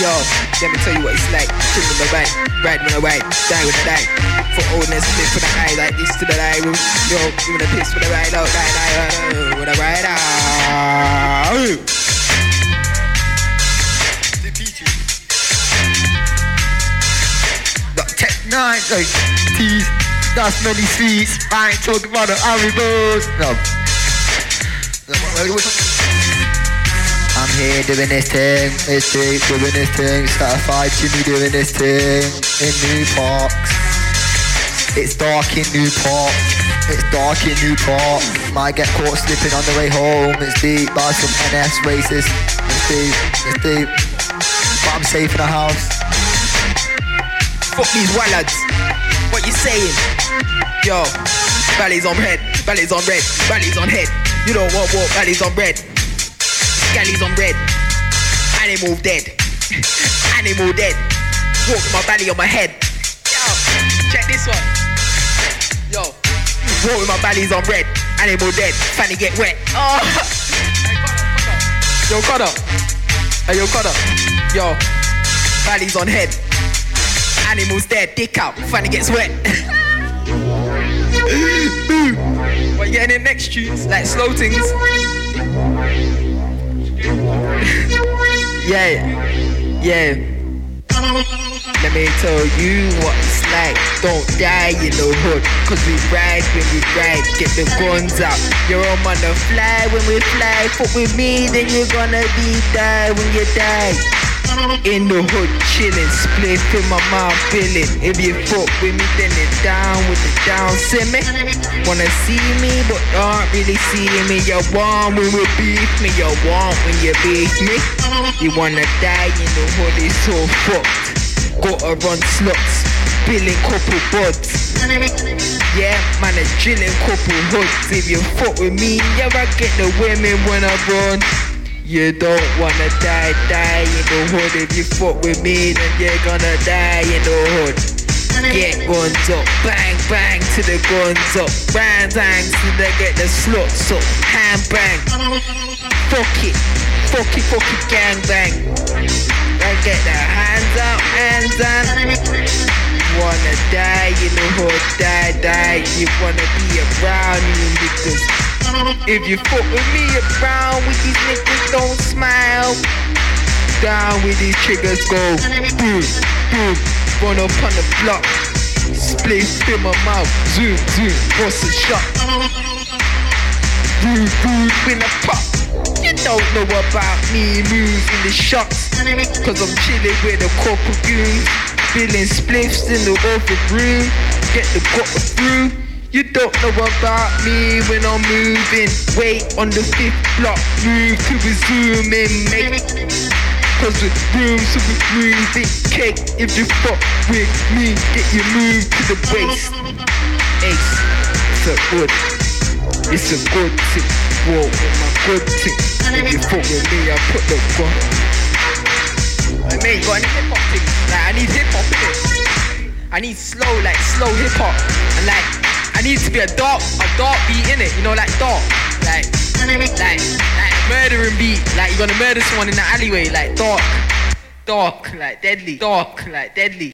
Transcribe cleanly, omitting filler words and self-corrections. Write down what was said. Yo, let me tell you what it's like. Chillin' the right, riding on the right, die with the die. For oldness, live for the high, like this to the die. Yo, you wanna piss with the ride out, die, with the ride out. Nine, like, teeth, that's many seats. I ain't talking about the army balls. No. I'm here doing this thing, this thing, doing this thing. Certified Jimmy doing this thing in New Park. It's dark in New Park. It's dark in New Park. Might get caught slipping on the way home. It's deep by some NS racists. It's deep, it's deep. But I'm safe in the house. Fuck these wallads, what you saying? Yo, bally's on red, bally's on red, bally's on head. You don't want war, bally's on red. Scally's on red. Animal dead. Animal dead. Walk with my bally on my head. Yo, check this one. Yo, walk with my bally's on red. Animal dead. Fanny get wet. Oh. Hey, Connor. Hey, yo, Connor. Yo, bally's on head. Animals dead, dick out, funny gets wet. But yeah, in the next tunes, like slow things. Yeah, yeah. Let me tell you what it's like. Don't die in the hood, cause we ride when we ride. Get the guns out, you're all on the fly when we fly. Fuck with me, then you're gonna be die when you die. In the hood chillin', split in my mouth feelin'. If you fuck with me, then it's down with the down. See me? Wanna see me, but aren't really seeing me. You want when you beef me, you want when you beef me. You wanna die in the hood, it's so fucked. Gotta run sluts, billin' couple buds. Yeah, man, a chillin' couple hoods. If you fuck with me, yeah, I get the women when I run. You don't wanna die, die in the hood. If you fuck with me, then you're gonna die in the hood. Get guns up, bang bang to the guns up. Bang bang till they get the sluts up. Hand bang. Fuck it, gang bang. They get their hands out, hands down. You wanna die in the hood, die, die. You wanna be a brownie because if you fuck with me around with these niggas, don't smile. Down with these triggers, go boom, boom. Run up on the block, split in my mouth, zoom, zoom, boss a shot. Boom, boom, in a pop. You don't know about me, move in the shots. Cause I'm chilling with a couple goons, feeling spliffs in the other room. Get the copper through. You don't know about me when I'm moving. Wait on the fifth block, move to the zoom in, mate. Cause the room's so we move it, cake. If you fuck with me, get your move to the waist. Ace, it's a good tip. Whoa, my good tip. If you fuck with me, I put the gun. I mean, got any hip hop things? Like, I need hip hop things. I need slow, like slow hip hop. And like, I need to be a dark beat in it, you know, like dark, like murdering beat, like you're gonna murder someone in the alleyway, like dark, like deadly, dark, like deadly.